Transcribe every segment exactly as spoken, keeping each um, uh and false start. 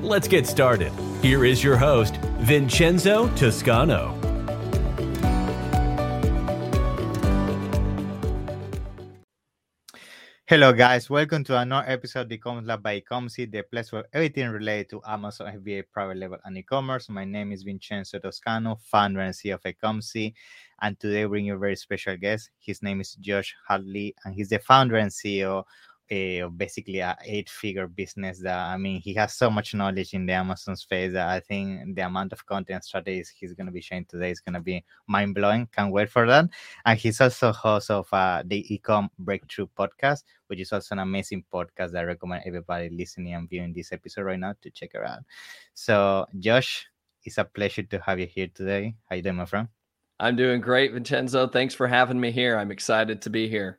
Let's get started. Here is your host, Vincenzo Toscano. Hello guys, welcome to another episode of the Ecommerce Lab by Ecomcy, the place for everything related to Amazon F B A, private label, and e-commerce. My name is Vincenzo Toscano, founder and C E O of Ecomcy, and today I bring you a very special guest. His name is Josh Hadley, and he's the founder and C E O uh, of basically an eight-figure business that, I mean, he has so much knowledge in the Amazon space that I think the amount of content strategies he's going to be sharing today is going to be mind-blowing. Can't wait for that. And he's also host of uh, the Ecom Breakthrough podcast, which is also an amazing podcast that I recommend everybody listening and viewing this episode right now to check it out. So, Josh, it's a pleasure to have you here today. How you doing, my friend? I'm doing great, Vincenzo. Thanks for having me here. I'm excited to be here.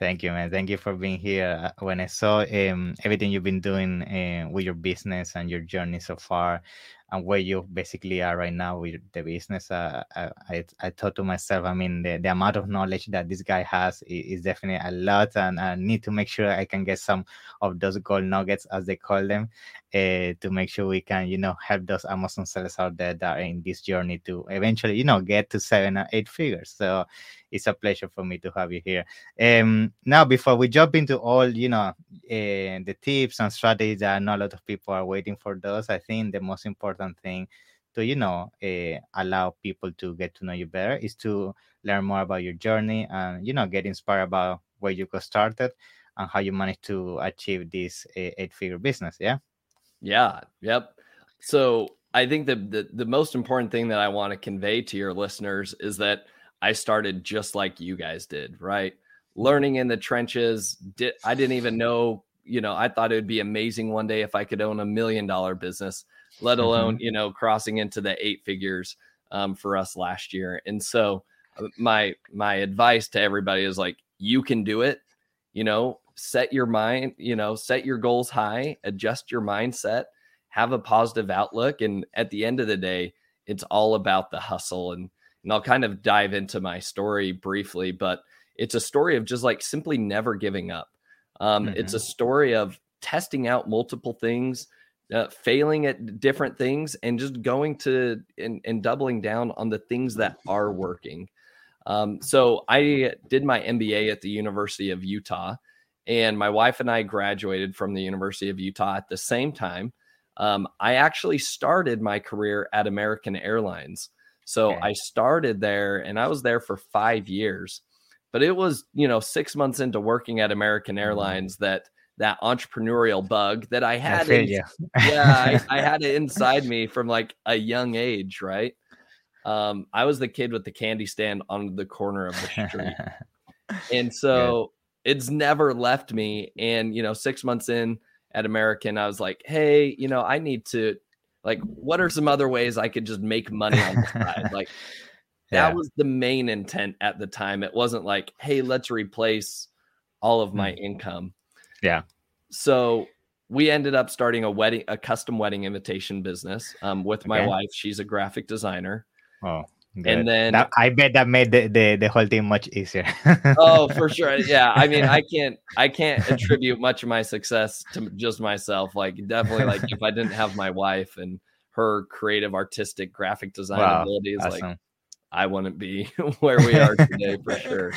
Thank you, man. Thank you for being here. When I saw um, everything you've been doing uh, with your business and your journey so far and where you basically are right now with the business, uh, I, I thought to myself, I mean, the, the amount of knowledge that this guy has is definitely a lot, and I need to make sure I can get some of those gold nuggets, as they call them, uh, to make sure we can, you know, help those Amazon sellers out there that are in this journey to eventually, you know, get to seven or eight figures. So it's a pleasure for me to have you here. Um, now, before we jump into all, you know, uh, the tips and strategies that not a lot of people are waiting for those, I think the most important thing to, you know, uh, allow people to get to know you better is to learn more about your journey and, you know, get inspired about where you got started and how you managed to achieve this uh, eight-figure business. Yeah. Yeah. Yep. So I think the, the the most important thing that I want to convey to your listeners is that I started just like you guys did, right? Learning in the trenches. Did, I didn't even know, you know, I thought it would be amazing one day if I could own a million dollar business, let alone, you know, crossing into the eight figures um, for us last year. And so my, my advice to everybody is like, you can do it, you know, set your mind, you know, set your goals high, adjust your mindset, have a positive outlook. And at the end of the day, it's all about the hustle. And, and I'll kind of dive into my story briefly, but it's a story of just like simply never giving up. Um, mm-hmm. It's a story of testing out multiple things, Uh, failing at different things and just going to and, and doubling down on the things that are working. Um, so I did my M B A at the University of Utah, and my wife and I graduated from the University of Utah at the same time. Um, I actually started my career at American Airlines. So okay. I started there and I was there for five years, but it was, you know, six months into working at American Airlines mm-hmm. that that entrepreneurial bug that I had, I in, yeah, I, I had it inside me from like a young age. Right. Um, I was the kid with the candy stand on the corner of the street. And so yeah. It's never left me. And, you know, six months in at American, I was like, hey, you know, I need to like, what are some other ways I could just make money on the side? Like yeah. That was the main intent at the time. It wasn't like, hey, let's replace all of my mm-hmm. income. Yeah. So we ended up starting a wedding, a custom wedding invitation business um, with my okay. wife. She's a graphic designer. Oh, good. And then that, I bet that made the, the, the whole thing much easier. Oh, for sure. Yeah. I mean, I can't, I can't attribute much of my success to just myself. Like definitely like if I didn't have my wife and her creative, artistic graphic design wow, abilities, awesome. Like I wouldn't be where we are today for sure.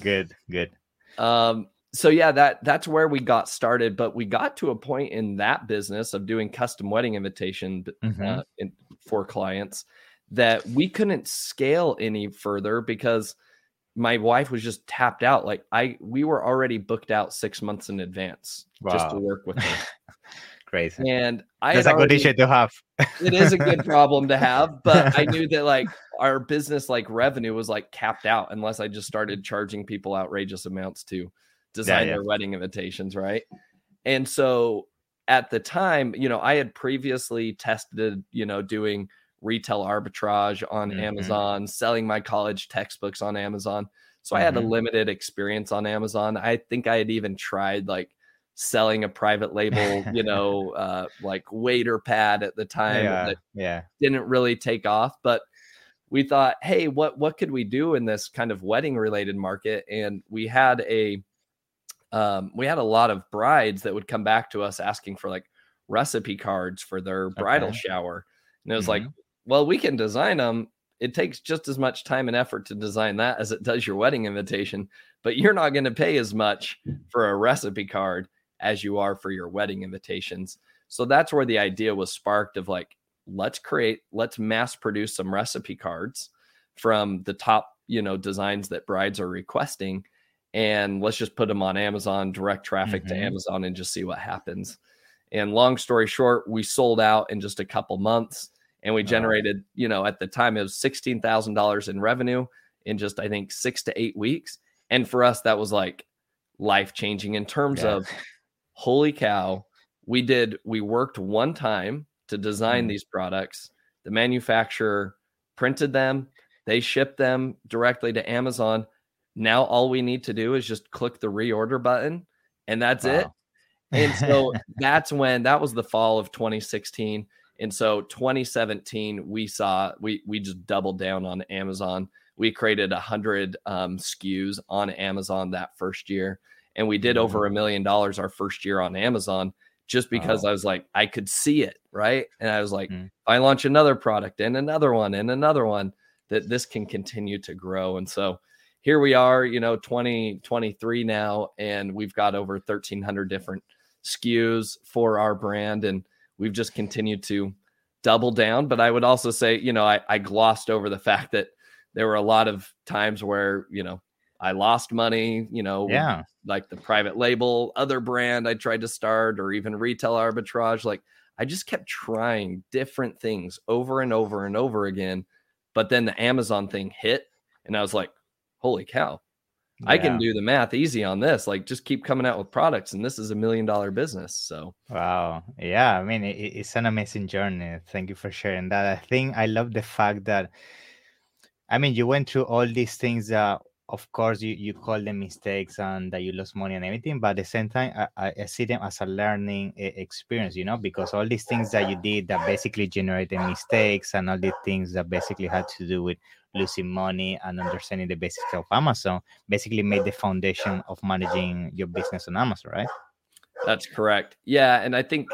Good, good. Um, So yeah, that that's where we got started, but we got to a point in that business of doing custom wedding invitation mm-hmm. uh, in, for clients that we couldn't scale any further because my wife was just tapped out. Like I, we were already booked out six months in advance wow. just to work with her. Crazy. And I, that's a good issue to have. It is a good problem to have, but I knew that like our business, like revenue was like capped out unless I just started charging people outrageous amounts to design yeah, yeah. their wedding invitations, right? And so at the time, you know, I had previously tested, you know, doing retail arbitrage on mm-hmm. Amazon, selling my college textbooks on Amazon. So mm-hmm. I had a limited experience on Amazon. I think I had even tried like selling a private label, you know, uh, like waiter pad at the time. Yeah. That yeah. didn't really take off, but we thought, hey, what, what could we do in this kind of wedding related market? And we had a, um, we had a lot of brides that would come back to us asking for like recipe cards for their bridal okay. shower. And it was mm-hmm. like, well, we can design them. It takes just as much time and effort to design that as it does your wedding invitation, but you're not going to pay as much for a recipe card as you are for your wedding invitations. So that's where the idea was sparked of like, let's create, let's mass produce some recipe cards from the top, you know, designs that brides are requesting. And let's just put them on Amazon, direct traffic mm-hmm. to Amazon and just see what happens. And long story short, we sold out in just a couple months and we generated, oh. you know, at the time it was sixteen thousand dollars in revenue in just, I think six to eight weeks. And for us, that was like life-changing in terms yeah. of, holy cow, we did, we worked one time to design mm-hmm. these products. The manufacturer printed them, they shipped them directly to Amazon. Now all we need to do is just click the reorder button and that's wow. it. And so that's when, that was the fall of twenty sixteen. And so twenty seventeen, we saw, we, we just doubled down on Amazon. We created a hundred um, S K Us on Amazon that first year. And we did mm-hmm. over a million dollars our first year on Amazon, just because oh. I was like, I could see it. Right. And I was like, mm-hmm. I launch another product and another one and another one, that this can continue to grow. And so here we are, you know, twenty twenty-three now, and we've got over thirteen hundred different S K Us for our brand. And we've just continued to double down. But I would also say, you know, I, I glossed over the fact that there were a lot of times where, you know, I lost money, you know, yeah. like the private label, other brand I tried to start, or even retail arbitrage. Like I just kept trying different things over and over and over again. But then the Amazon thing hit and I was like, holy cow, yeah. I can do the math easy on this. Like just keep coming out with products and this is a million dollar business. So, wow. Yeah. I mean, it, it's an amazing journey. Thank you for sharing that. I think I love the fact that, I mean, you went through all these things that of course you, you call them mistakes and that you lost money and everything, but at the same time, I, I see them as a learning experience, you know, because all these things that you did that basically generated mistakes and all these things that basically had to do with losing money and understanding the basics of Amazon basically made the foundation of managing your business on Amazon, right? That's correct. Yeah. And I think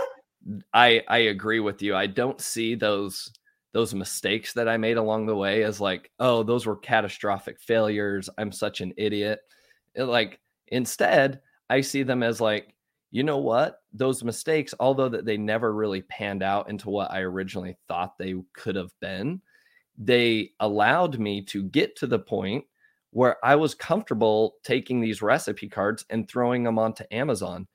I I agree with you. I don't see those those mistakes that I made along the way as like, oh, those were catastrophic failures. I'm such an idiot. It, like instead, I see them as like, you know what? Those mistakes, although that they never really panned out into what I originally thought they could have been, they allowed me to get to the point where I was comfortable taking these recipe cards and throwing them onto Amazon.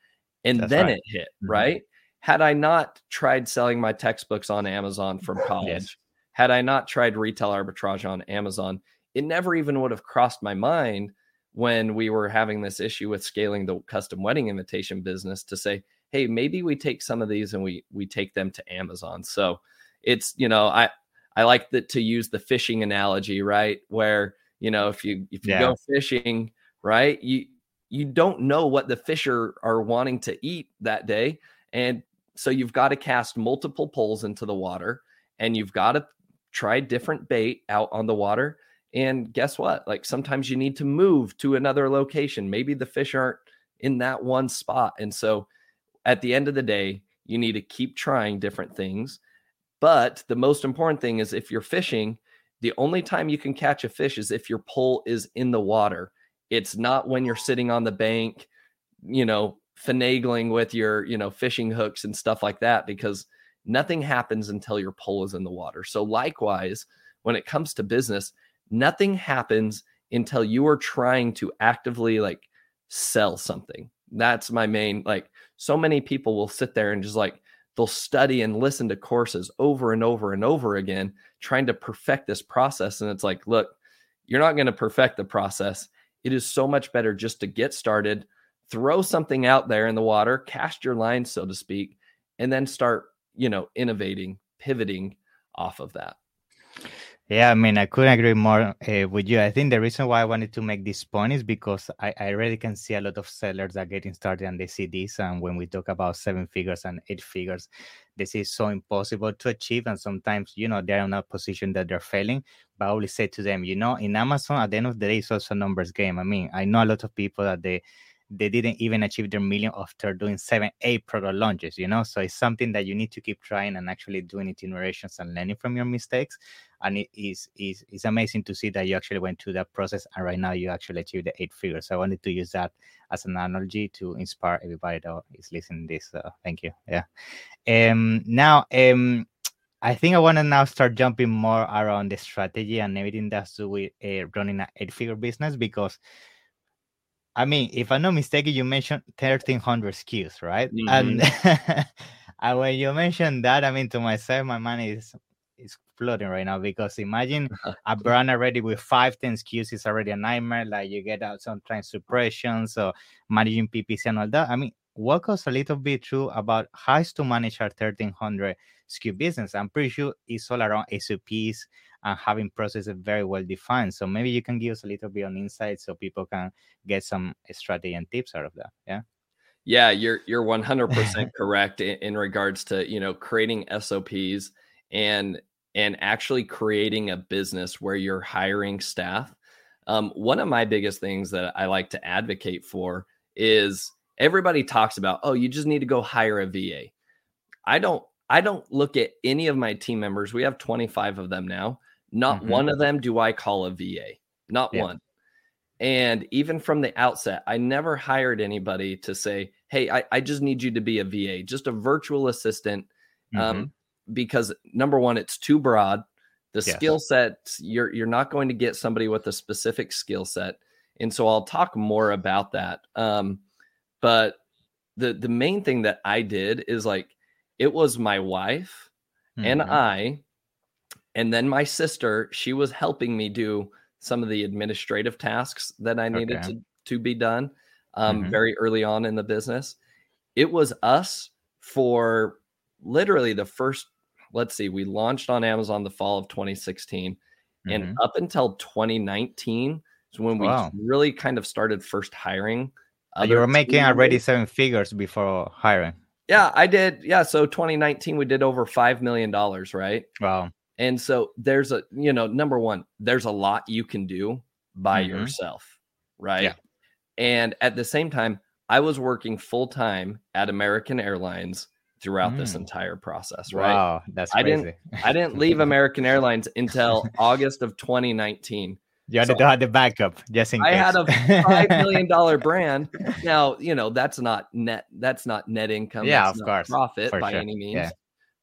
And That's then right. it hit, mm-hmm. right? Had I not tried selling my textbooks on Amazon from college, yes. had I not tried retail arbitrage on Amazon, it never even would have crossed my mind when we were having this issue with scaling the custom wedding invitation business to say, hey, maybe we take some of these and we we take them to Amazon. So it's, you know, I I like that to use the fishing analogy, right? Where, you know, if you if you yeah. go fishing, right, you you don't know what the fish are, are wanting to eat that day. And so you've got to cast multiple poles into the water and you've got to try different bait out on the water. And guess what? Like sometimes you need to move to another location. Maybe the fish aren't in that one spot. And so at the end of the day, you need to keep trying different things. But the most important thing is if you're fishing, the only time you can catch a fish is if your pole is in the water. It's not when you're sitting on the bank, you know, finagling with your, you know, fishing hooks and stuff like that, because nothing happens until your pole is in the water. So likewise, when it comes to business, nothing happens until you are trying to actively like sell something. That's my main, like so many people will sit there and just like, they'll study and listen to courses over and over and over again, trying to perfect this process. And it's like, look, you're not going to perfect the process. It is so much better just to get started, throw something out there in the water, cast your line, so to speak, and then start, you know, innovating, pivoting off of that. Yeah, I mean, I couldn't agree more uh, with you. I think the reason why I wanted to make this point is because I, I really can see a lot of sellers that are getting started and they see this. And when we talk about seven figures and eight figures, this is so impossible to achieve. And sometimes, you know, they're in a position that they're failing. But I always say to them, you know, in Amazon, at the end of the day, it's also a numbers game. I mean, I know a lot of people that they they didn't even achieve their million after doing seven, eight product launches, you know? So it's something that you need to keep trying and actually doing it in iterations and learning from your mistakes. And it is, is, it's amazing to see that you actually went through that process and right now you actually achieved the eight figures. So I wanted to use that as an analogy to inspire everybody that is listening to this. So thank you. Yeah. Um, now, um, I think I want to now start jumping more around the strategy and everything that's to do with uh, running an eight-figure business, because I mean, if I'm not mistaken, you mentioned thirteen hundred S K Us, right? Mm-hmm. And, and when you mentioned that, I mean, to myself, my mind is is flooding right now, because imagine a brand already with five, ten S K Us is already a nightmare. Like you get out sometimes suppressions or managing P P C and all that. I mean, walk us a little bit through about how to manage our thirteen hundred S K U business. I'm pretty sure it's all around S O Ps and having processes very well defined. So maybe you can give us a little bit on insight so people can get some strategy and tips out of that. Yeah. Yeah, you're you're one hundred percent correct in, in regards to, you know, creating S O Ps and and actually creating a business where you're hiring staff. Um, one of my biggest things that I like to advocate for is everybody talks about, oh, you just need to go hire a V A. I don't I don't look at any of my team members. We have twenty-five of them now. Not mm-hmm. one of them do I call a V A, not yeah. one. And even from the outset, I never hired anybody to say, hey, I, I just need you to be a V A, just a virtual assistant. Mm-hmm. Um, because number one, it's too broad. The yeah. skill set, you're, you're not going to get somebody with a specific skill set. And so I'll talk more about that. Um, but the, the main thing that I did is like, it was my wife mm-hmm. and I, and then my sister, she was helping me do some of the administrative tasks that I needed okay. to, to be done um, mm-hmm. very early on in the business. It was us for literally the first, let's see, we launched on Amazon the fall of twenty sixteen mm-hmm. and up until twenty nineteen is when we wow. really kind of started first hiring. You were making already seven figures before hiring. Yeah, I did. Yeah. So twenty nineteen, we did over five million dollars, right? Wow. And so there's a, you know, number one, there's a lot you can do by mm-hmm. yourself, right? Yeah. And at the same time, I was working full time at American Airlines throughout mm. this entire process, right? Wow, that's crazy. I didn't, I didn't leave American Airlines until August of twenty nineteen. You had so to have the backup, just in I case. I had a five million dollars brand. Now, you know, that's not net. That's not net income. Yeah, that's of not course. Profit For by sure. any means. Yeah.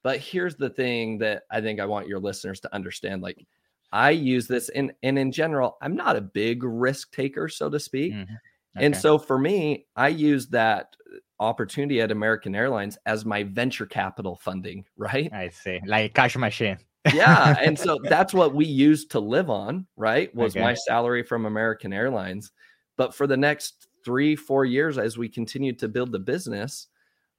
But here's the thing that I think I want your listeners to understand. Like I use this and, and in general, I'm not a big risk taker, so to speak. Mm-hmm. Okay. And so for me, I use that opportunity at American Airlines as my venture capital funding, right? I see. Like a cash machine. Yeah. And so that's what we used to live on, right? Was okay. my salary from American Airlines. But for the next three, four years, as we continued to build the business,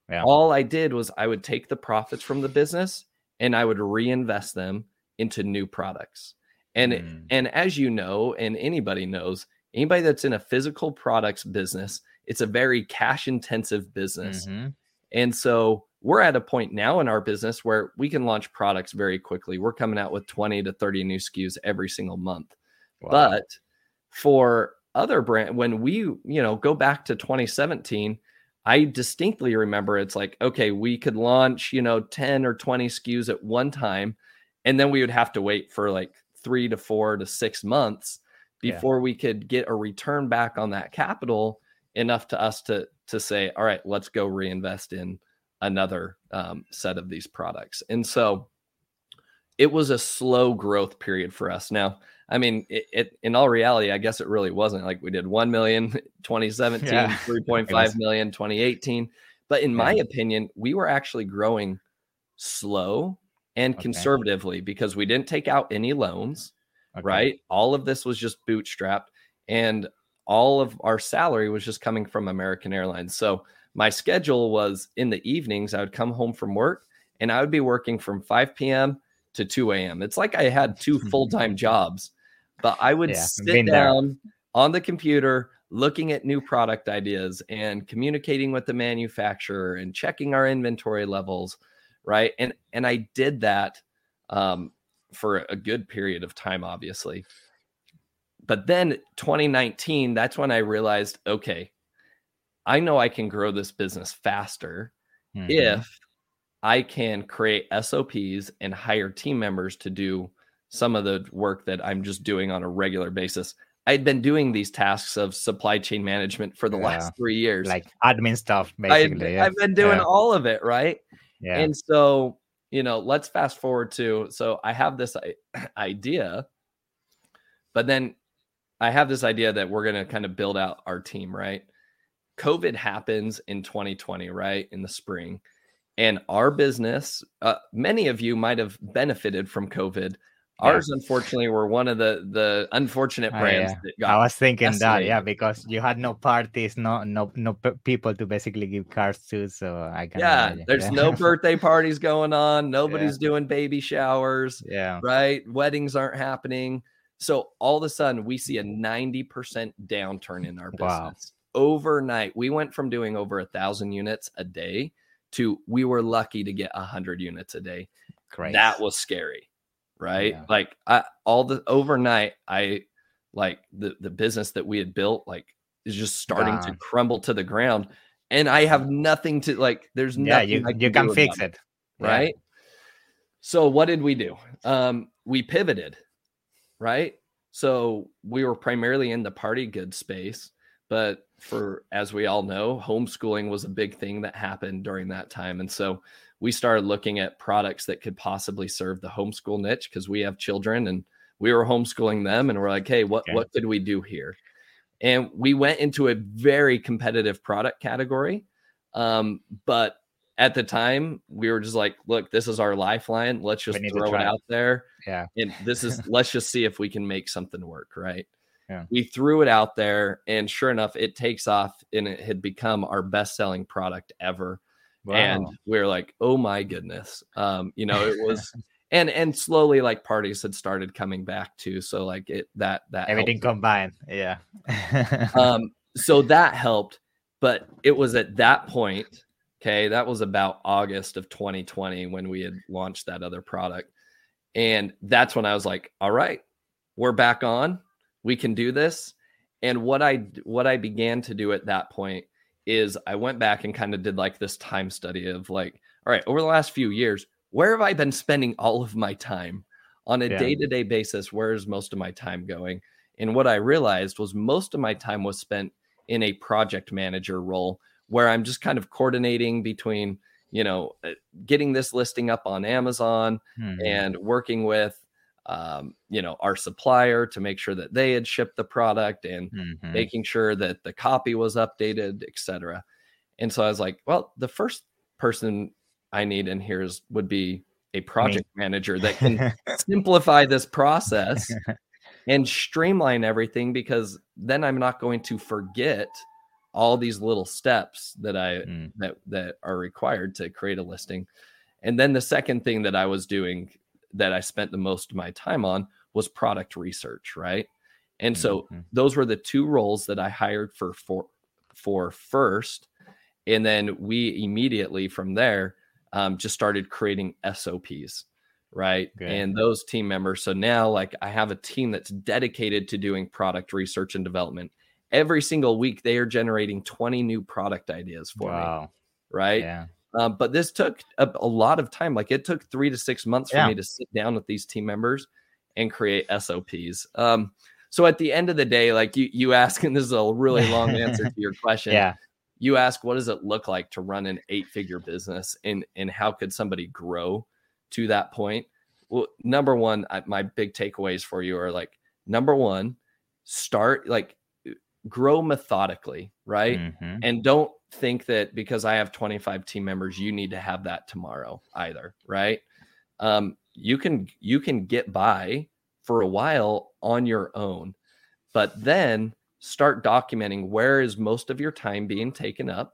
yeah. all I did was I would take the profits from the business and I would reinvest them into new products. And, mm. and as you know, and anybody knows, anybody that's in a physical products business, it's a very cash intensive business. Mm-hmm. And so we're at a point now in our business where we can launch products very quickly. We're coming out with twenty to thirty new S K Us every single month. Wow. But for other brand, when we, you know, go back to twenty seventeen, I distinctly remember it's like, okay, we could launch, you know, ten or twenty S K Us at one time. And then we would have to wait for like three to four to six months before yeah. we could get a return back on that capital enough to us to, to say, all right, let's go reinvest in another um, set of these products. And so it was a slow growth period for us. Now, I mean, it, it in all reality, I guess it really wasn't like we did one million, twenty seventeen, yeah. three point five million, twenty eighteen. But in yeah. my opinion, we were actually growing slow and okay. conservatively because we didn't take out any loans, okay. right? All of this was just bootstrapped and all of our salary was just coming from American Airlines. So my schedule was in the evenings. I would come home from work and I would be working from five p.m. to two a.m. It's like I had two full-time jobs, but I would yeah, sit down on the computer looking at new product ideas and communicating with the manufacturer and checking our inventory levels, right? And and I did that um, for a good period of time, obviously. But then twenty nineteen, that's when I realized, okay, I know I can grow this business faster mm-hmm. if I can create S O Ps and hire team members to do some of the work that I'm just doing on a regular basis. I'd been doing these tasks of supply chain management for the yeah. last three years. Like admin stuff, basically. I, yeah. I've been doing yeah. all of it, right? Yeah. And so, you know, let's fast forward to, so I have this idea, but then I have this idea that we're going to kind of build out our team, right? COVID happens in twenty twenty, right? In the spring. And our business, uh, many of you might have benefited from COVID. Yeah. Ours, unfortunately, were one of the the unfortunate brands. Oh, yeah. that got I was thinking that, yeah, because you had no parties, no no no p- people to basically give cards to. So I can yeah, imagine. There's yeah. no birthday parties going on. Nobody's yeah. doing baby showers. Yeah, right. Weddings aren't happening. So all of a sudden, we see a ninety percent downturn in our business wow. overnight. We went from doing over a thousand units a day. To we were lucky to get one hundred units a day. Great. That was scary, right? Yeah. Like I, all the overnight, I like the, the business that we had built, like is just starting wow. to crumble to the ground. And I have nothing to like, there's yeah, nothing. You, I can you can fix it, it right? Yeah. So what did we do? Um, we pivoted, right? So we were primarily in the party goods space, but for, as we all know, homeschooling was a big thing that happened during that time. And so we started looking at products that could possibly serve the homeschool niche because we have children and we were homeschooling them. And we're like, hey, what, okay. what could we do here? And we went into a very competitive product category. Um, but at the time we were just like, look, this is our lifeline. Let's just throw it out there. Yeah. And this is, let's just see if we can make something work. Right. Yeah. We threw it out there and sure enough, it takes off and it had become our best-selling product ever. Wow. And we were like, oh my goodness. Um, you know, it was, and, and slowly like parties had started coming back too. So like it, that, that everything combined. Yeah. um, so that helped, but it was at that point. Okay. That was about August of twenty twenty when we had launched that other product. And that's when I was like, all right, we're back on. We can do this. And what I what I began to do at that point is I went back and kind of did like this time study of like, all right, over the last few years, where have I been spending all of my time on a yeah. day-to-day basis? Where is most of my time going? And what I realized was most of my time was spent in a project manager role where I'm just kind of coordinating between, you know, getting this listing up on Amazon hmm. and working with Um, you know, our supplier to make sure that they had shipped the product and mm-hmm. making sure that the copy was updated, et cetera. And so I was like, well, the first person I need in here is, would be a project Me. manager that can simplify this process and streamline everything, because then I'm not going to forget all these little steps that I, mm. that, that are required to create a listing. And then the second thing that I was doing that I spent the most of my time on was product research. Right. And so mm-hmm. those were the two roles that I hired for, for, for first. And then we immediately from there um, just started creating S O Ps. Right. Good. And those team members. So now like I have a team that's dedicated to doing product research and development. Every single week they are generating twenty new product ideas for wow. me. Right. Yeah. Uh, but this took a, a lot of time. Like it took three to six months for yeah. me to sit down with these team members and create S O Ps. Um, so at the end of the day, like you, you ask, and this is a really long answer to your question. Yeah. You ask, what does it look like to run an eight figure business and, and how could somebody grow to that point? Well, number one, I, my big takeaways for you are like, number one, start like grow methodically. Right. Mm-hmm. And don't, think that because I have twenty-five team members, you need to have that tomorrow either, right? Um, you can you can get by for a while on your own, but then start documenting where is most of your time being taken up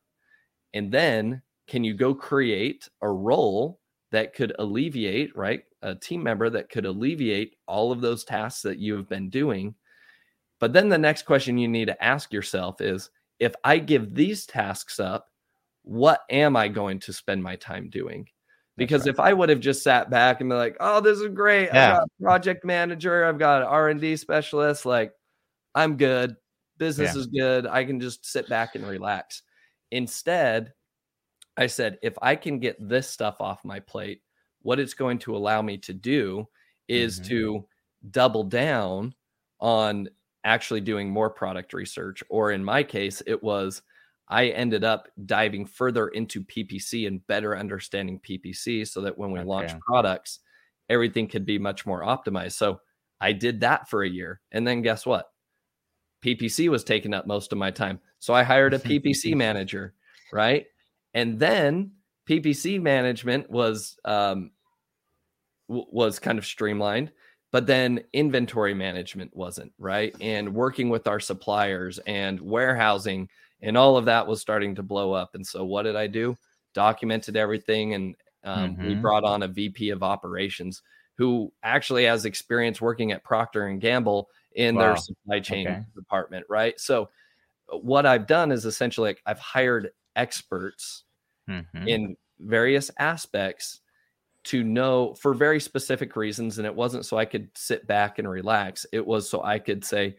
And then can you go create a role that could alleviate, right? A team member that could alleviate all of those tasks that you have been doing. But then the next question you need to ask yourself is, if I give these tasks up, what am I going to spend my time doing? Because That's right. if I would have just sat back and been like, oh, this is great. Yeah. I've got a project manager. I've got an R and D specialist. Like, I'm good. Business yeah. is good. I can just sit back and relax. Instead, I said, if I can get this stuff off my plate, what it's going to allow me to do is mm-hmm. to double down on actually doing more product research. Or in my case, it was I ended up diving further into P P C and better understanding P P C so that when we okay. launch products, everything could be much more optimized. So I did that for a year. And then guess what? P P C was taking up most of my time. So I hired a P P C manager, right? And then P P C management was um, w- was kind of streamlined, but then inventory management wasn't, right? And working with our suppliers and warehousing and all of that was starting to blow up. And so what did I do? Documented everything. And um, mm-hmm. we brought on a V P of operations who actually has experience working at Procter and Gamble in wow. their supply chain okay. department, right? So what I've done is essentially like I've hired experts mm-hmm. in various aspects to know for very specific reasons. And it wasn't so I could sit back and relax. It was so I could say,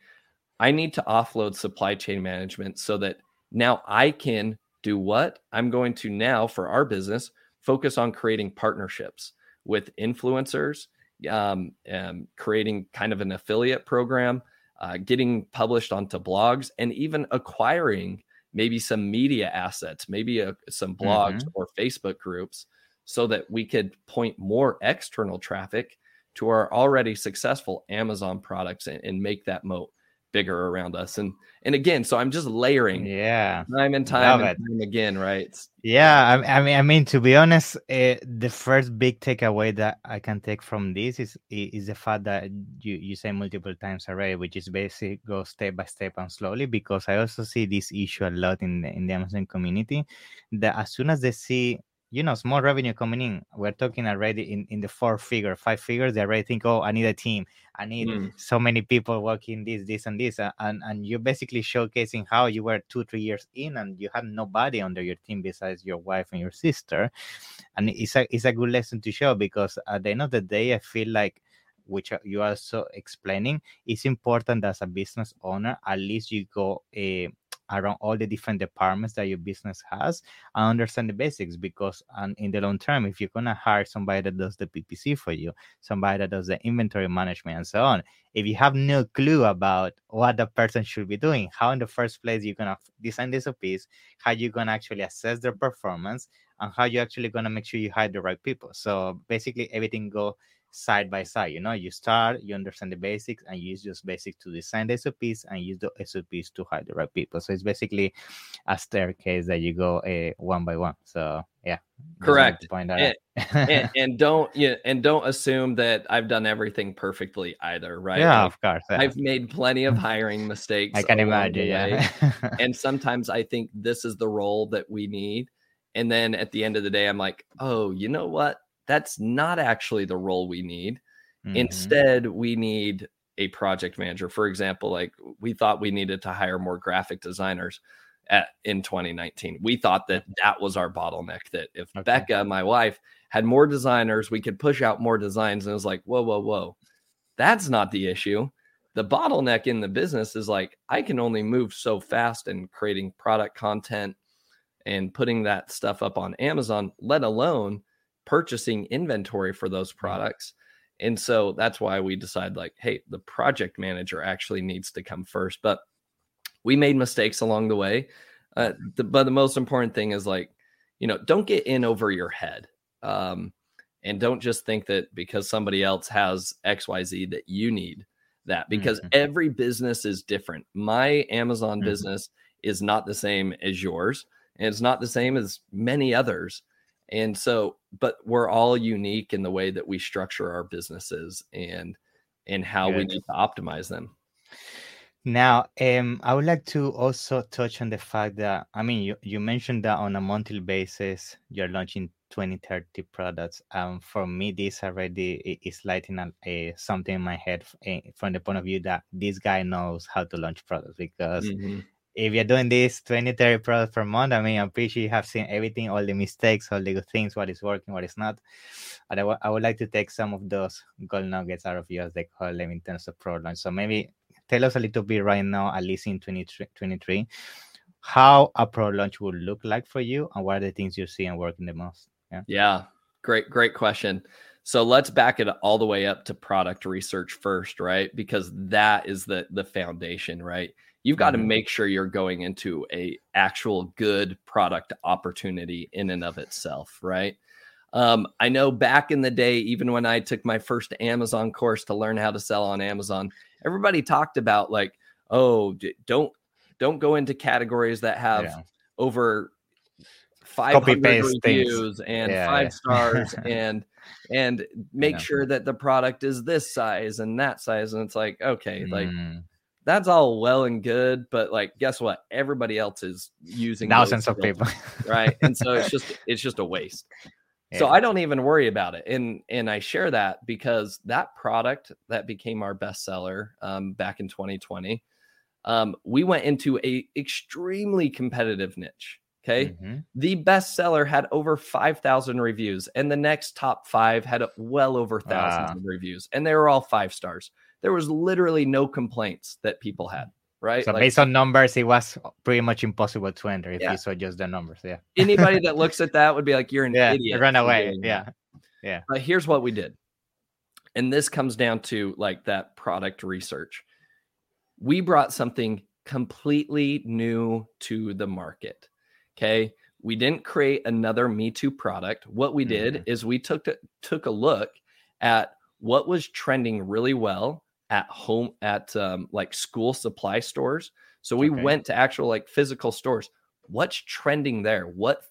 I need to offload supply chain management so that now I can do what I'm going to now for our business, focus on creating partnerships with influencers, um, um, creating kind of an affiliate program, uh, getting published onto blogs, and even acquiring maybe some media assets, maybe a, some blogs mm-hmm. or Facebook groups so that we could point more external traffic to our already successful Amazon products and, and make that moat bigger around us. And, and again, so I'm just layering yeah, time and time, and time again, right? Yeah. I, I mean, I mean, to be honest, uh, the first big takeaway that I can take from this is, is the fact that you, you say multiple times already, which is basically go step by step and slowly, because I also see this issue a lot in the, in the Amazon community, that as soon as they see, you know, small revenue coming in, we're talking already in, in the four figure, five figures, they already think, oh, I need a team. I need mm. so many people working this, this, and this. And and you're basically showcasing how you were two, three years in and you had nobody under your team besides your wife and your sister. And it's a, it's a good lesson to show, because at the end of the day, I feel like, which you are also explaining, it's important that as a business owner, at least you go a... Uh, around all the different departments that your business has and understand the basics, because and in the long term, if you're going to hire somebody that does the P P C for you, somebody that does the inventory management and so on, if you have no clue about what the person should be doing, how in the first place you're going to design this piece, how you're going to actually assess their performance, and how you're actually going to make sure you hire the right people. So basically everything go side by side, you know, you start, you understand the basics and use those basics to design the S O Ps and use the S O Ps to hire the right people. So it's basically a staircase that you go uh, one by one. So yeah. Correct. Point that and, and, and don't, yeah, and don't assume that I've done everything perfectly either. Right. Yeah, like, of course. Yeah. I've made plenty of hiring mistakes. I can imagine. Yeah. And sometimes I think this is the role that we need. And then at the end of the day, I'm like, oh, you know what? That's not actually the role we need. Mm-hmm. Instead, we need a project manager. For example, like we thought we needed to hire more graphic designers at, in twenty nineteen. We thought that that was our bottleneck, that if okay. Becca, my wife, had more designers, we could push out more designs. And it was like, whoa, whoa, whoa. That's not the issue. The bottleneck in the business is like, I can only move so fast in creating product content and putting that stuff up on Amazon, let alone purchasing inventory for those products. And so that's why we decide like, hey, the project manager actually needs to come first. But we made mistakes along the way. Uh, the, but the most important thing is like, you know, don't get in over your head. Um, and don't just think that because somebody else has X Y Z that you need that, because mm-hmm. every business is different. My Amazon mm-hmm. business is not the same as yours. And it's not the same as many others. And so, but we're all unique in the way that we structure our businesses and and how Good. we need to optimize them. Now, um, I would like to also touch on the fact that, I mean, you, you mentioned that on a monthly basis, you're launching twenty, thirty products. Um, for me, this already is lighting up uh, something in my head from the point of view that this guy knows how to launch products, because mm-hmm. if you're doing this twenty, thirty products per month, I mean, I'm pretty sure you have seen everything, all the mistakes, all the good things, what is working, what is not. And I, w- I would like to take some of those gold nuggets out of you, as they call them, in terms of product launch. So maybe tell us a little bit right now, at least in twenty twenty-three, how a pro launch would look like for you, and what are the things you see and working the most? Yeah. Yeah. Great, great question. So let's back it all the way up to product research first, right? Because that is the, the foundation, right? You've got mm-hmm. to make sure you're going into a actual good product opportunity in and of itself, right? Um, I know back in the day, even when I took my first Amazon course to learn how to sell on Amazon, everybody talked about like, oh, don't don't go into categories that have yeah. over five hundred reviews things. and yeah, five yeah. stars and and make yeah. sure that the product is this size and that size. And it's like, okay, mm. like that's all well and good, but like, guess what? Everybody else is using thousands of people, right? And so it's just it's just a waste. So I don't even worry about it. And and I share that because that product that became our bestseller um, back in twenty twenty, um, we went into a extremely competitive niche. Okay. Mm-hmm. The bestseller had over five thousand reviews, and the next top five had well over thousands wow. of reviews, and they were all five stars. There was literally no complaints that people had. Right. So like, based on numbers, it was pretty much impossible to enter if yeah. you saw just the numbers. Yeah. Anybody that looks at that would be like, you're an yeah, idiot. Run away. Yeah. Yeah. But here's what we did. And this comes down to like that product research. We brought something completely new to the market. Okay. We didn't create another Me Too product. What we did mm-hmm. is we took to, took a look at what was trending really well at home, at um, like school supply stores. So we okay. went to actual like physical stores. What's trending there? What,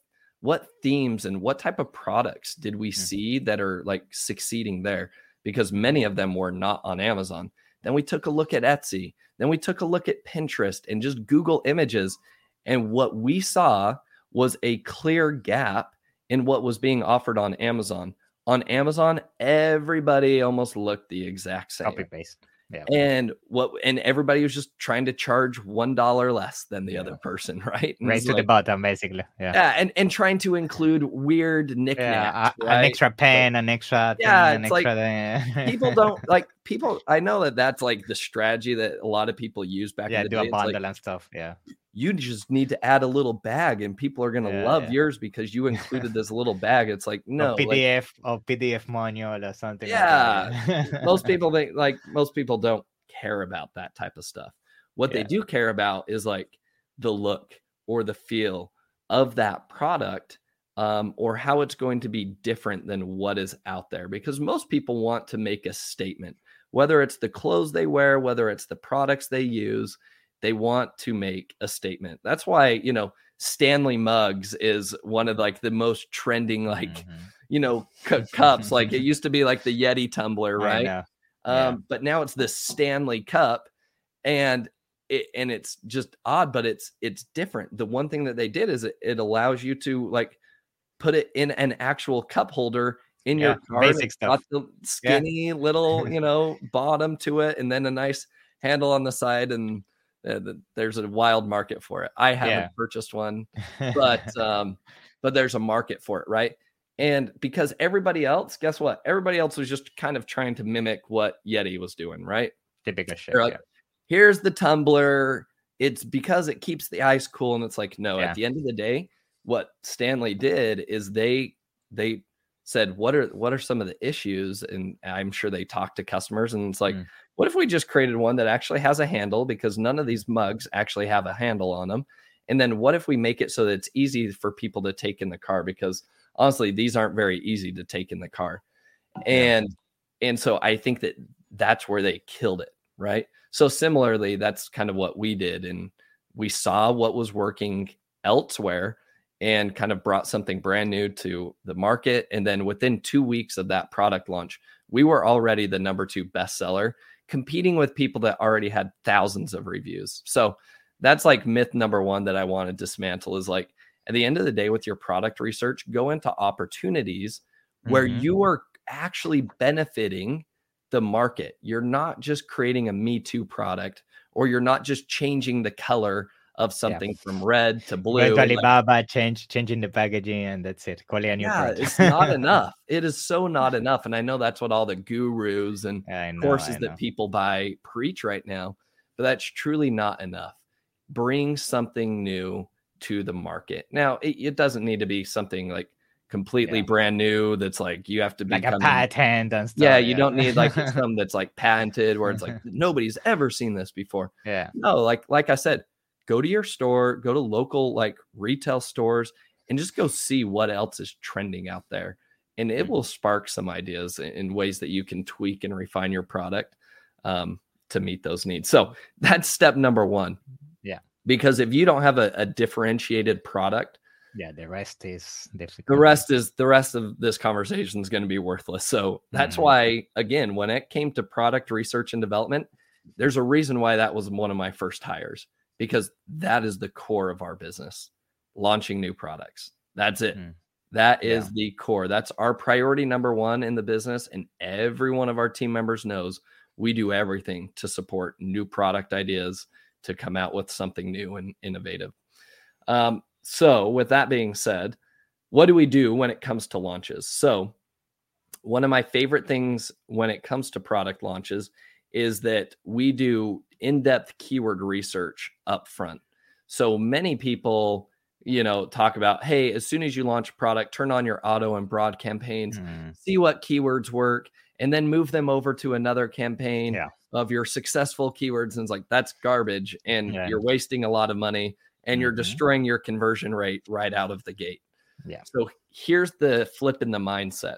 what themes and what type of products did we mm-hmm. see that are like succeeding there? Because many of them were not on Amazon. Then we took a look at Etsy. Then we took a look at Pinterest and just Google images. And what we saw was a clear gap in what was being offered on Amazon. On Amazon, everybody almost looked the exact same. Copy paste. Yeah. And what and everybody was just trying to charge one dollar less than the yeah. other person, right? And right to like, the bottom, basically. Yeah. Yeah, and, and trying to include weird knickknacks, yeah, right? An extra pen, like, an extra. Thing, yeah, an it's extra like thing. People don't like people. I know that that's like the strategy that a lot of people use back. Yeah, in the do day. A bundle like, and stuff. Yeah. You just need to add a little bag, and people are going to yeah, love yeah. yours because you included this little bag. It's like, no, or P D F like, or P D F manual or something. Yeah. Like that. Most people think like most people don't care about that type of stuff. What yeah. they do care about is like the look or the feel of that product um, or how it's going to be different than what is out there, because most people want to make a statement, whether it's the clothes they wear, whether it's the products they use. They want to make a statement. That's why, you know, Stanley mugs is one of like the most trending, like, mm-hmm. you know, cu- cups. Like it used to be like the Yeti tumbler, right? Yeah. Um, but now it's this Stanley cup, and it, and it's just odd, but it's, it's different. The one thing that they did is it, it allows you to like put it in an actual cup holder in yeah, your car. Basic stuff. Got the skinny yeah. little, you know, bottom to it. And then a nice handle on the side, and Uh, there's a wild market for it. I haven't yeah. purchased one, but um, but there's a market for it, right? And because everybody else, guess what? Everybody else was just kind of trying to mimic what Yeti was doing, right? Typical shit. Like, yeah. Here's the tumbler. It's because it keeps the ice cool, and it's like no. Yeah. At the end of the day, what Stanley did is they they said what are what are some of the issues, and I'm sure they talked to customers, and it's like. Mm. What if we just created one that actually has a handle, because none of these mugs actually have a handle on them? And then what if we make it so that it's easy for people to take in the car? Because honestly, these aren't very easy to take in the car. And, and so I think that that's where they killed it. Right. So similarly, that's kind of what we did. And we saw what was working elsewhere and kind of brought something brand new to the market. And then within two weeks of that product launch, we were already the number two bestseller. competing with people that already had thousands of reviews. So that's like myth number one that I want to dismantle is like, at the end of the day, with your product research, go into opportunities where mm-hmm. you are actually benefiting the market. You're not just creating a Me Too product, or you're not just changing the color of something yeah. from red to blue. Red to Alibaba, like, change, changing the packaging, and that's it. Call it a new yeah, product. It's not enough. It is so not enough. And I know that's what all the gurus and know, courses that people buy preach right now, but that's truly not enough. Bring something new to the market. Now, it, it doesn't need to be something like completely yeah. brand new that's like you have to be like a patent and stuff. Yeah, you yeah. don't need like something that's like patented where it's like nobody's ever seen this before. Yeah. No, like like I said, go to your store, go to local like retail stores and just go see what else is trending out there. And it mm-hmm. will spark some ideas in, in ways that you can tweak and refine your product um, to meet those needs. So that's step number one. Yeah. Because if you don't have a, a differentiated product, yeah, the rest is difficult. The rest is the rest of this conversation is going to be worthless. So that's mm-hmm. why, again, when it came to product research and development, there's a reason why that was one of my first hires, because that is the core of our business, launching new products. That's it. Mm-hmm. That is yeah. the core. That's our priority number one in the business. And every one of our team members knows we do everything to support new product ideas to come out with something new and innovative. Um, so with that being said, what do we do when it comes to launches? So one of my favorite things when it comes to product launches is that we do in-depth keyword research up front. So many people, you know, talk about, hey, as soon as you launch a product, turn on your auto and broad campaigns, mm. see what keywords work, and then move them over to another campaign yeah. of your successful keywords. And it's like, that's garbage. And yeah. you're wasting a lot of money and mm-hmm. you're destroying your conversion rate right out of the gate. Yeah. So here's the flip in the mindset.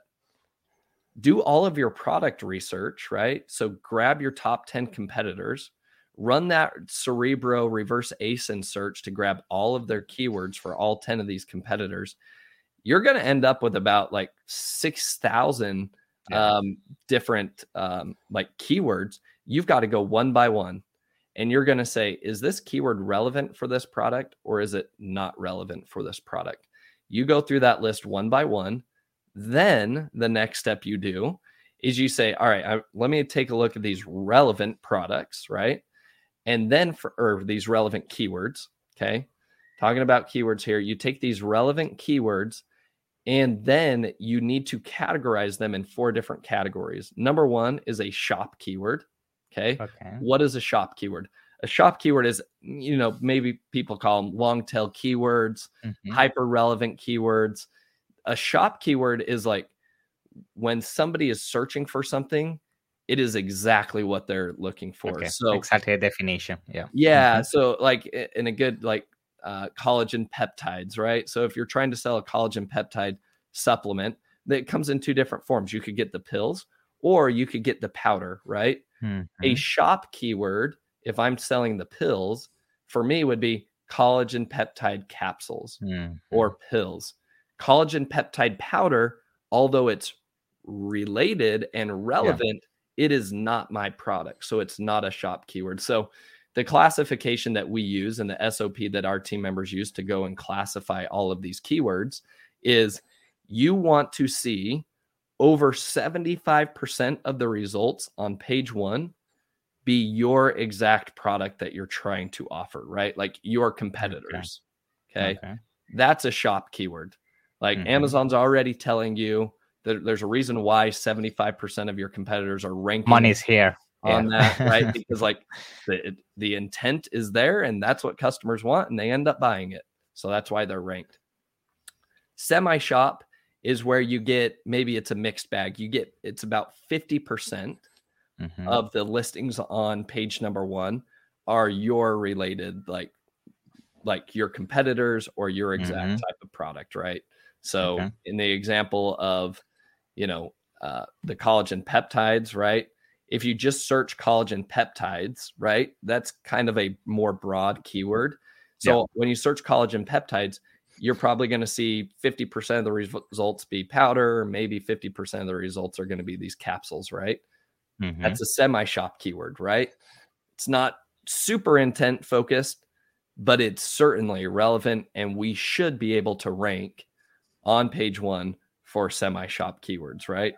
Do all of your product research, right? So grab your top ten competitors, run that Cerebro reverse A S I N search to grab all of their keywords for all ten of these competitors. You're going to end up with about like six thousand Yeah. um, different, um, like keywords. You've got to go one by one and you're going to say, is this keyword relevant for this product? Or is it not relevant for this product? You go through that list one by one. Then the next step you do is you say, all right, I, let me take a look at these relevant products. Right. And then for or these relevant keywords. Okay. Talking about keywords here, you take these relevant keywords and then you need to categorize them in four different categories. Number one is a shop keyword. Okay. okay. What is a shop keyword? A shop keyword is, you know, maybe people call them long tail keywords, mm-hmm. hyper relevant keywords. A shop keyword is like when somebody is searching for something, it is exactly what they're looking for. Okay. So exactly a definition. Yeah. Yeah. Mm-hmm. So like in a good, like, Uh, collagen peptides, right? So if you're trying to sell a collagen peptide supplement, that comes in two different forms. You could get the pills or you could get the powder, right? Mm-hmm. A shop keyword, if I'm selling the pills, for me would be collagen peptide capsules mm-hmm. or pills. Collagen peptide powder, although it's related and relevant, yeah. it is not my product. So it's not a shop keyword. So the classification that we use and the S O P that our team members use to go and classify all of these keywords is you want to see over seventy-five percent of the results on page one be your exact product that you're trying to offer, right? Like your competitors. Okay. okay? okay. That's a shop keyword. Like mm-hmm. Amazon's already telling you that there's a reason why seventy-five percent of your competitors are ranking. Money's here. Yeah. on that, right? Because like the the intent is there and that's what customers want and they end up buying it. So that's why they're ranked. Semi-shop is where you get, maybe it's a mixed bag. You get, it's about fifty percent mm-hmm. of the listings on page number one are your related, like, like your competitors or your exact mm-hmm. type of product, right? So okay. in the example of, you know, uh, the collagen peptides, right? If you just search collagen peptides, right, that's kind of a more broad keyword. So yeah. when you search collagen peptides, you're probably going to see fifty percent of the results be powder, maybe fifty percent of the results are going to be these capsules, right? Mm-hmm. That's a semi-shop keyword, right? It's not super intent focused, but it's certainly relevant, and we should be able to rank on page one for semi-shop keywords, right?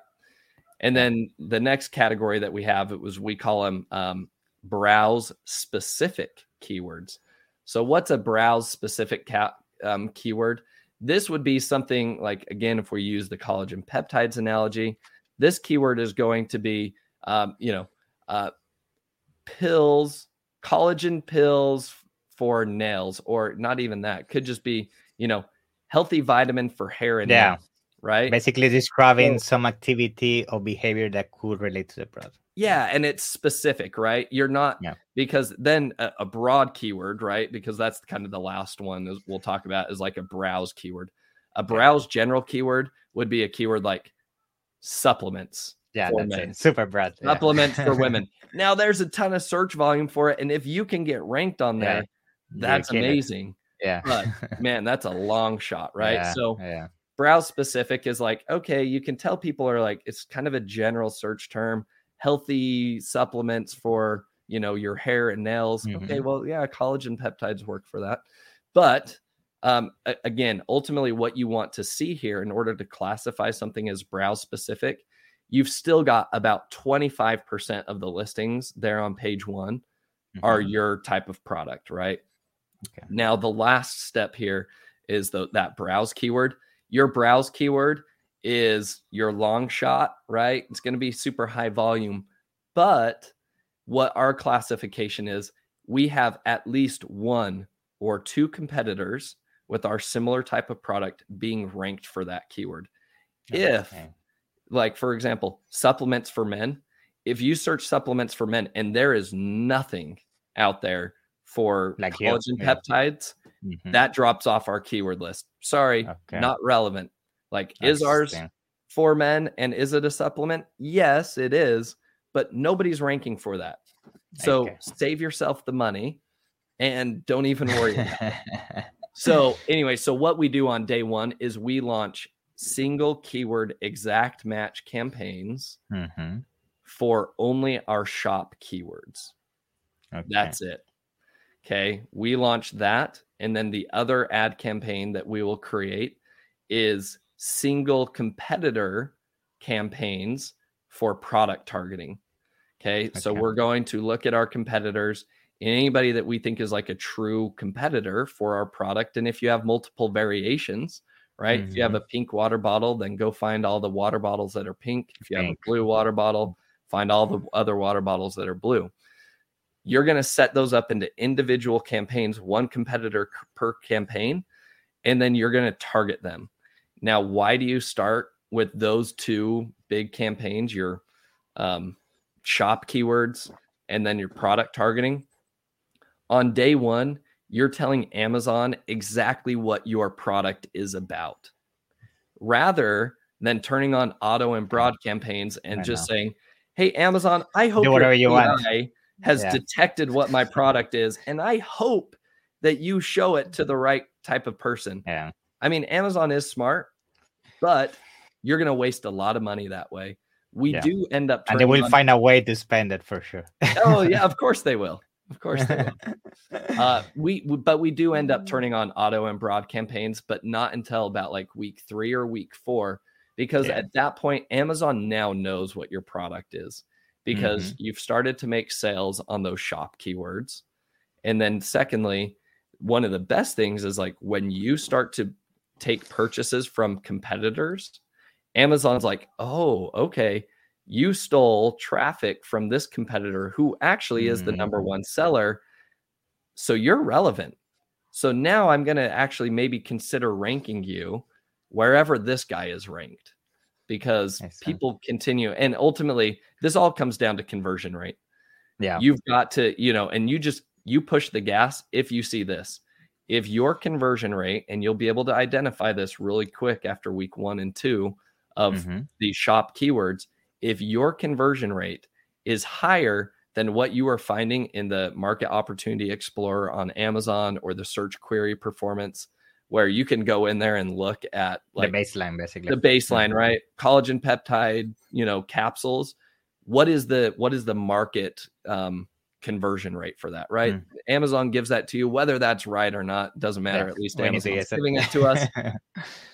And then the next category that we have, it was, we call them um, browse-specific keywords. So what's a browse-specific ca- um, keyword? This would be something like, again, if we use the collagen peptides analogy, this keyword is going to be, um, you know, uh, pills, collagen pills for nails, or not even that. Could just be, you know, healthy vitamin for hair and yeah. nails, right? Basically describing so, some activity or behavior that could relate to the product. Yeah, and it's specific, right? You're not, yeah. because then a, a broad keyword, right? Because that's kind of the last one is we'll talk about is like a browse keyword. A browse general keyword would be a keyword like supplements. Yeah, that's men. It. Super broad. Supplements yeah. for women. Now there's a ton of search volume for it. And if you can get ranked on there, yeah. that's amazing. It. Yeah. But man, that's a long shot, right? Yeah. So yeah. browse specific is like, okay, you can tell people are like, it's kind of a general search term. Healthy supplements for, you know, your hair and nails. Mm-hmm. Okay, well, yeah, collagen peptides work for that. But um, a- again, ultimately what you want to see here in order to classify something as browse specific, you've still got about twenty-five percent of the listings there on page one mm-hmm. are your type of product, right? Okay. Now, the last step here is the, that browse keyword. Your browse keyword is your long shot, right? It's going to be super high volume, but what our classification is, we have at least one or two competitors with our similar type of product being ranked for that keyword. Okay. If, like, for example, supplements for men, if you search supplements for men and there is nothing out there for like collagen yeah. peptides, mm-hmm. that drops off our keyword list. Sorry, okay. not relevant. Like, is ours for men and is it a supplement? Yes, it is, but nobody's ranking for that. So okay. save yourself the money and don't even worry about it. So anyway, so what we do on day one is we launch single keyword exact match campaigns mm-hmm. for only our shop keywords. Okay. That's it. Okay. We launch that. And then the other ad campaign that we will create is single competitor campaigns for product targeting. Okay? okay. So we're going to look at our competitors and anybody that we think is like a true competitor for our product. And if you have multiple variations, right? Mm-hmm. If you have a pink water bottle, then go find all the water bottles that are pink. If you pink. have a blue water bottle, find all the other water bottles that are blue. You're going to set those up into individual campaigns, one competitor per campaign, and then you're going to target them. Now, why do you start with those two big campaigns, your um, shop keywords and then your product targeting? On day one, you're telling Amazon exactly what your product is about, rather than turning on auto and broad campaigns and I just know. saying, hey, Amazon, I hope your A I you has yeah. detected what my product is, and I hope that you show it to the right type of person. Yeah. I mean, Amazon is smart, but you're going to waste a lot of money that way. We yeah. do end up... And they will on... find a way to spend it for sure. Oh, yeah, of course they will. Of course they will. uh, we, but we do end up turning on auto and broad campaigns, but not until about like week three or week four, because yeah. at that point, Amazon now knows what your product is because mm-hmm. you've started to make sales on those shop keywords. And then secondly, one of the best things is like when you start to take purchases from competitors, Amazon's like, oh, okay, you stole traffic from this competitor who actually is the number one seller. So you're relevant. So now I'm going to actually maybe consider ranking you wherever this guy is ranked, because people continue. And ultimately, this all comes down to conversion rate. Yeah. You've got to, you know, and you just, you push the gas if you see this. If your conversion rate, and you'll be able to identify this really quick after week one and two of mm-hmm. the shop keywords, if your conversion rate is higher than what you are finding in the Market Opportunity Explorer on Amazon or the search query performance, where you can go in there and look at like the baseline, basically the baseline, right? Collagen peptide, you know, capsules. what is the, what is the market um, conversion rate for that, right? Mm. Amazon gives that to you, whether that's right or not, doesn't matter. Yeah. At least Amazon is giving it to us.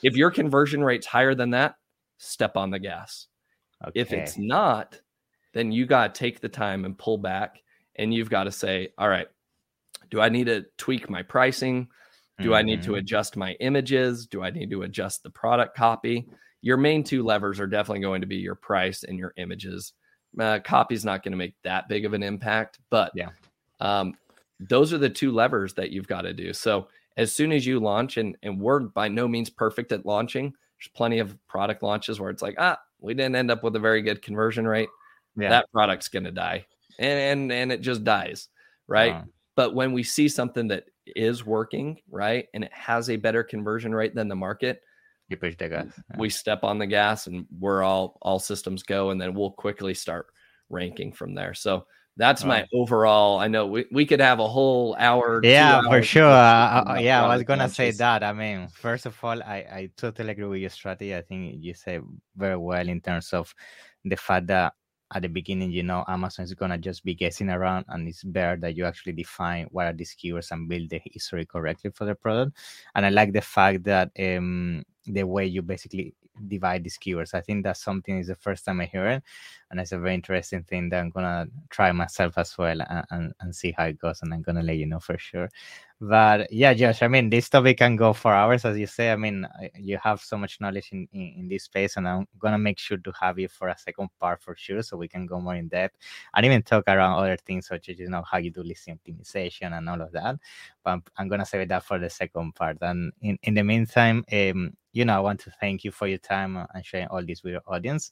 If your conversion rate's higher than that, step on the gas. Okay. If it's not, then you got to take the time and pull back, and you've got to say, all right, do I need to tweak my pricing? Do mm-hmm. I need to adjust my images? Do I need to adjust the product copy? Your main two levers are definitely going to be your price and your images. Uh, copy's not going to make that big of an impact, but yeah, um, those are the two levers that you've got to do. So as soon as you launch, and, and we're by no means perfect at launching, there's plenty of product launches where it's like, ah, we didn't end up with a very good conversion rate. Yeah. That product's going to die. And, and and it just dies, right? Uh-huh. But when we see something that is working, right, and it has a better conversion rate than the market, you push the gas. Yeah. We step on the gas, and we're all all systems go, and then we'll quickly start ranking from there. So that's uh-huh. my overall. I know we, we could have a whole hour. Yeah, hours, for sure. Uh, yeah, I was gonna launches. say that. I mean, first of all, I I totally agree with your strategy. I think you said very well in terms of the fact that, at the beginning, you know, Amazon is going to just be guessing around, and it's better that you actually define what are these keywords and build the history correctly for the product. And I like the fact that um, the way you basically divide these keywords. I think that's something is the first time I hear it. And it's a very interesting thing that I'm going to try myself as well and, and, and see how it goes. And I'm going to let you know for sure. But yeah, Josh, I mean, this topic can go for hours, as you say. I mean, you have so much knowledge in, in, in this space, and I'm going to make sure to have you for a second part for sure, so we can go more in depth and even talk around other things, such as, you know, how you do listing optimization and all of that. But I'm, I'm going to save that for the second part. And in, in the meantime, um, you know, I want to thank you for your time and sharing all this with your audience.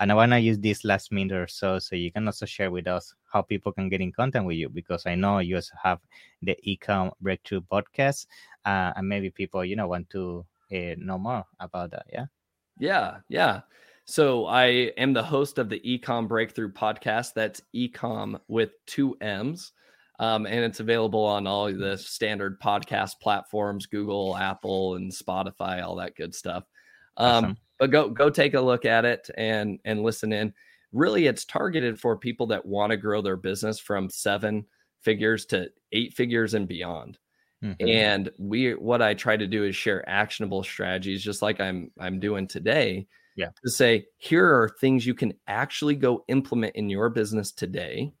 And I want to use this last minute or so, so you can also share with us how people can get in contact with you, because I know you also have the Ecom Breakthrough podcast, uh, and maybe people, you know, want to uh, know more about that. Yeah. Yeah. Yeah. So I am the host of the Ecom Breakthrough podcast. That's Ecom with two M's. Um, and it's available on all the standard podcast platforms, Google, Apple, and Spotify, all that good stuff. Um, awesome. But go, go take a look at it and, and listen in. Really, it's targeted for people that want to grow their business from seven figures to eight figures and beyond. Mm-hmm. And we, what I try to do is share actionable strategies, just like I'm I'm doing today. Yeah. To say, here are things you can actually go implement in your business today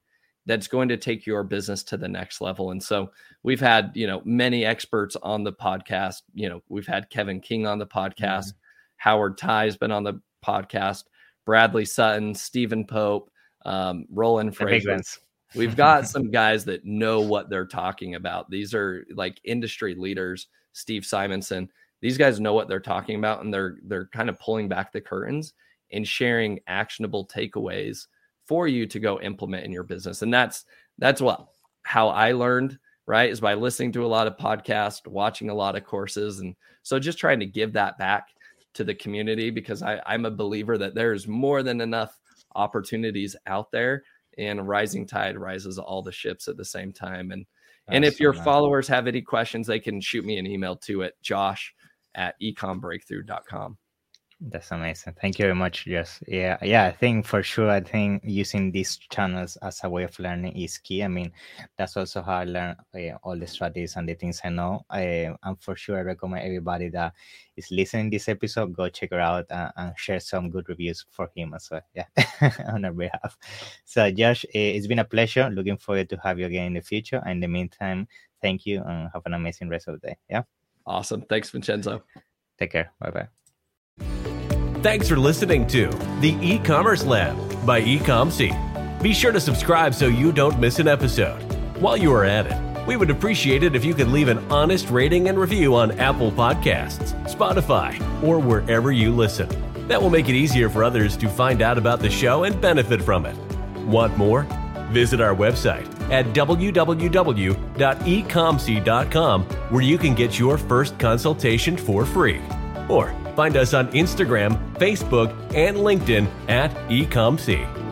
that's going to take your business to the next level. And so we've had, you know, many experts on the podcast. You know, we've had Kevin King on the podcast. Mm-hmm. Howard Ty has been on the podcast. Bradley Sutton, Stephen Pope, um, Roland Frazier. We've got some guys that know what they're talking about. These are like industry leaders. Steve Simonson. These guys know what they're talking about, and they're they're kind of pulling back the curtains and sharing actionable takeaways for you to go implement in your business. And that's that's what how I learned, right? Is by listening to a lot of podcasts, watching a lot of courses, and so just trying to give that back to the community, because I, I'm a believer that there's more than enough opportunities out there, and a rising tide rises all the ships at the same time. And That's and if so your nice. followers have any questions, they can shoot me an email to at josh at ecombreakthrough.com. That's amazing. Thank you very much. Yes. Yeah. Yeah. I think for sure, I think using these channels as a way of learning is key. I mean, that's also how I learn uh, all the strategies and the things I know. I, and for sure, I recommend everybody that is listening to this episode, go check her out and, and share some good reviews for him as well. Yeah. On our behalf. So Josh, it's been a pleasure. Looking forward to have you again in the future. And in the meantime, thank you and have an amazing rest of the day. Yeah. Awesome. Thanks, Vincenzo. Take care. Bye-bye. Thanks for listening to The E-Commerce Lab by Ecomcy. Be sure to subscribe so you don't miss an episode. While you are at it, we would appreciate it if you could leave an honest rating and review on Apple Podcasts, Spotify, or wherever you listen. That will make it easier for others to find out about the show and benefit from it. Want more? Visit our website at w w w dot ecomcy dot com, where you can get your first consultation for free. Or find us on Instagram, Facebook, and LinkedIn at Ecomcy.